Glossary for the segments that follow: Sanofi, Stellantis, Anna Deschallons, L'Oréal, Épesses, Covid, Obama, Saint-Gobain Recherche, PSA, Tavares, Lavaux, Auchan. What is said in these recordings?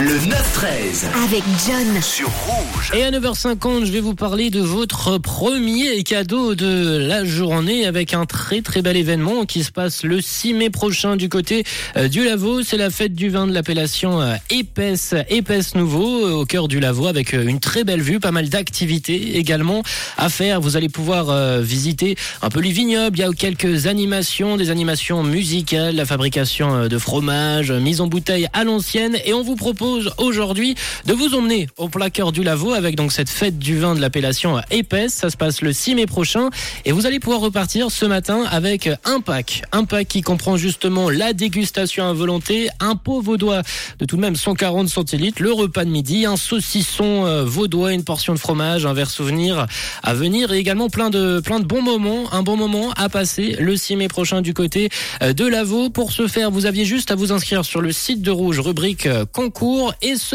Le 9-13 avec John sur Rouge. Et à 9h50, je vais vous parler de votre premier cadeau de la journée avec un très très bel événement qui se passe le 6 mai prochain du côté du Lavaux. C'est la fête du vin de l'appellation Épesses, Épesses Nouveau, au cœur du Lavaux, avec une très belle vue, pas mal d'activités également à faire. Vous allez pouvoir visiter un peu les vignobles, il y a quelques animations, des animations musicales, la fabrication de fromage, mise en bouteille à l'ancienne, et on vous propose aujourd'hui de vous emmener au plein cœur du Lavaux avec donc cette fête du vin de l'appellation Épaisse. Ça se passe le 6 mai prochain et vous allez pouvoir repartir ce matin avec un pack qui comprend justement la dégustation à volonté, un pot vaudois de tout de même 140 centilitres, le repas de midi, un saucisson vaudois, une portion de fromage, un verre souvenir à venir et également plein de bons moments, un bon moment à passer le 6 mai prochain du côté de Lavaux. Pour ce faire, vous aviez juste à vous inscrire sur le site de Rouge, rubrique concours. Et ce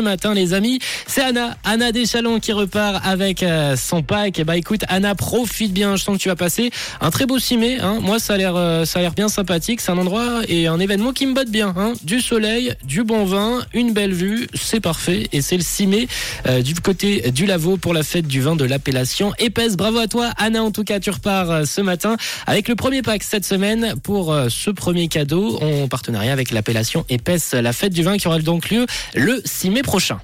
matin, les amis, c'est Anna Deschallons qui repart avec son pack. Et bah écoute, Anna, profite bien. Je sens que tu vas passer un très beau 6 mai. Hein. Moi, ça a l'air bien sympathique. C'est un endroit et un événement qui me botte bien. Hein. Du soleil, du bon vin, une belle vue, c'est parfait. Et c'est le 6 mai du côté du Lavaux pour la fête du vin de l'appellation Épaisse. Bravo à toi, Anna. En tout cas, tu repars ce matin avec le premier pack cette semaine pour ce premier cadeau en partenariat avec l'appellation Épaisse, la fête du vin qui aura donc lieu le 6 mai prochain.